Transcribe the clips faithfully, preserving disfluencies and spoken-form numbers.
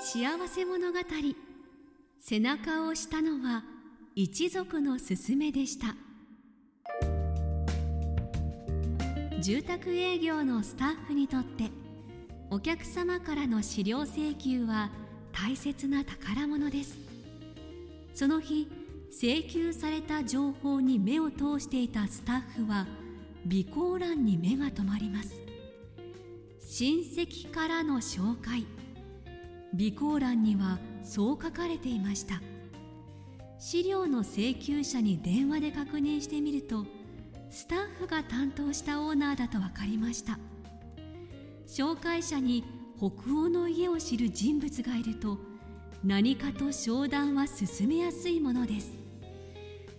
幸せ物語、背中を押したのは一族の勧めでした。住宅営業のスタッフにとって、お客様からの資料請求は大切な宝物です。その日、請求された情報に目を通していたスタッフは、備考欄に目が留まります。親戚からの紹介。備考欄にはそう書かれていました。資料の請求者に電話で確認してみると、スタッフが担当したオーナーだと分かりました。紹介者に北欧の家を知る人物がいると、何かと商談は進めやすいものです。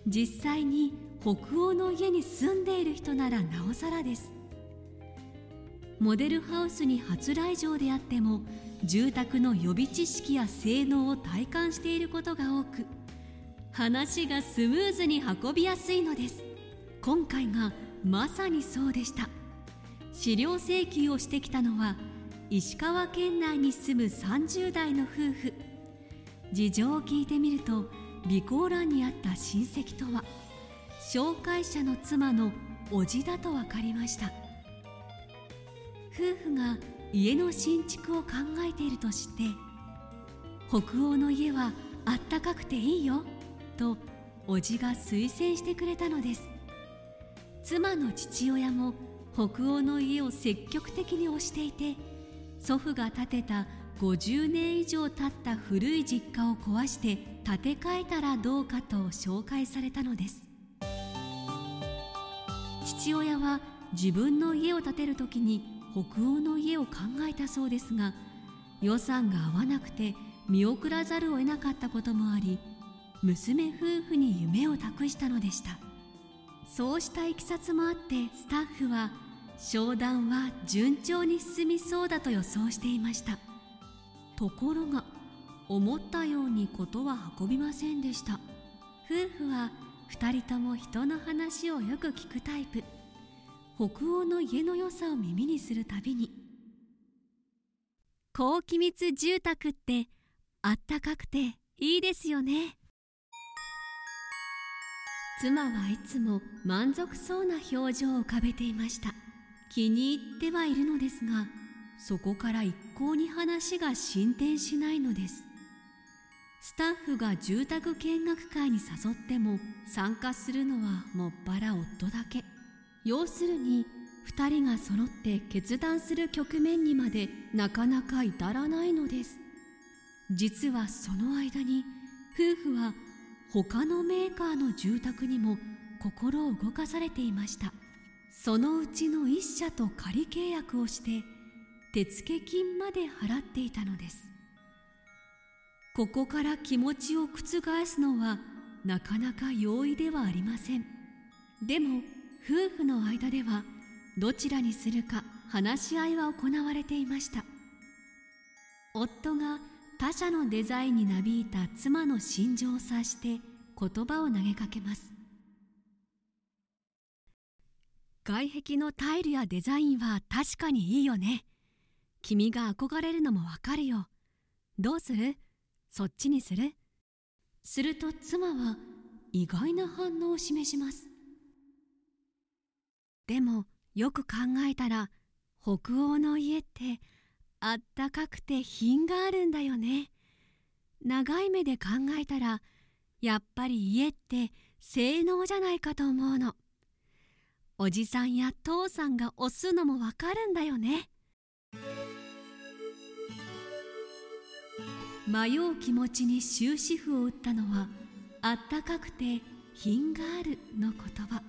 実際に北欧の家に住んでいる人ならなおさらです。モデルハウスに初来場であっても、住宅の予備知識や性能を体感していることが多く、話がスムーズに運びやすいのです。今回がまさにそうでした。資料請求をしてきたのは、石川県内に住むさんじゅうだいの夫婦。事情を聞いてみると、備考欄にあった親戚とは、紹介者の妻の叔父だと分かりました。夫婦が家の新築を考えていると知って、北欧の家はあったかくていいよと叔父が推薦してくれたのです。妻の父親も北欧の家を積極的に推していて、祖父が建てたごじゅうねん以上経った古い実家を壊して建て替えたらどうかと紹介されたのです。父親は自分の家を建てるときに北欧の家を考えたそうですが、予算が合わなくて見送らざるを得なかったこともあり、娘夫婦に夢を託したのでした。そうしたいきさつもあって、スタッフは商談は順調に進みそうだと予想していました。ところが、思ったようにことは運びませんでした。夫婦はふたりとも人の話をよく聞くタイプ。北欧の家の良さを耳にするたびに、高気密住宅ってあったかくていいですよね。妻はいつも満足そうな表情を浮かべていました。気に入ってはいるのですが、そこから一向に話が進展しないのです。スタッフが住宅見学会に誘っても、参加するのはもっぱら夫だけ。要するに、二人が揃って決断する局面にまでなかなか至らないのです。実はその間に、夫婦は他のメーカーの住宅にも心を動かされていました。そのうちの一社と仮契約をして、手付金まで払っていたのです。ここから気持ちを覆すのはなかなか容易ではありません。でも、夫婦の間ではどちらにするか話し合いは行われていました。夫が他社のデザインになびいた妻の心情を察して言葉を投げかけます。外壁のタイルやデザインは確かにいいよね。君が憧れるのもわかるよ。どうする？そっちにする？すると妻は意外な反応を示します。でもよく考えたら、北欧の家ってあったかくて品があるんだよね。長い目で考えたら、やっぱり家って性能じゃないかと思うの。おじさんや父さんが押すのもわかるんだよね。迷う気持ちに終止符を打ったのは、あったかくて品があるの言葉。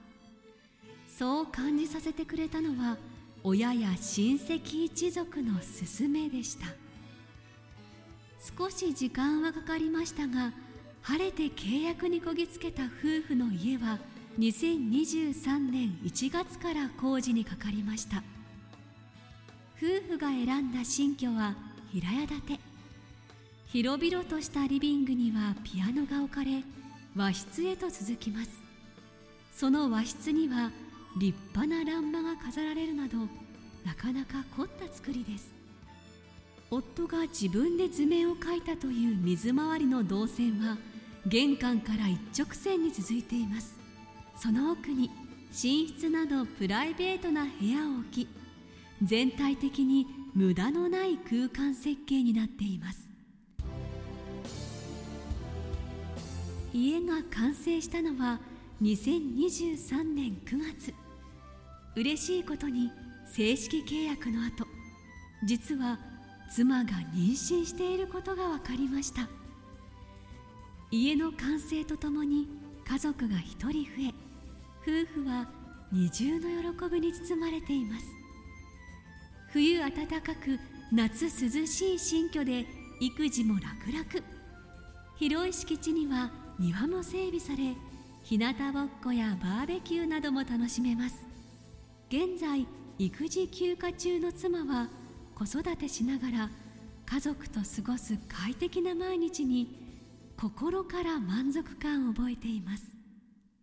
そう感じさせてくれたのは、親や親戚一族の勧めでした。少し時間はかかりましたが、晴れて契約にこぎつけた夫婦の家は、にせんにじゅうさんねんいちがつから工事にかかりました。夫婦が選んだ新居は平屋建て。広々としたリビングにはピアノが置かれ、和室へと続きます。その和室には、立派な欄間が飾られるなど、なかなか凝った作りです。夫が自分で図面を描いたという水回りの動線は玄関から一直線に続いています。その奥に寝室などプライベートな部屋を置き、全体的に無駄のない空間設計になっています。家が完成したのはにせんにじゅうさんねんくがつ。嬉しいことに正式契約の後、実は妻が妊娠していることが分かりました。家の完成とともに家族が一人増え、夫婦は二重の喜びに包まれています。冬暖かく、夏涼しい新居で育児も楽々。広い敷地には庭も整備され、日向ぼっこやバーベキューなども楽しめます。現在育児休暇中の妻は、子育てしながら家族と過ごす快適な毎日に心から満足感を覚えています。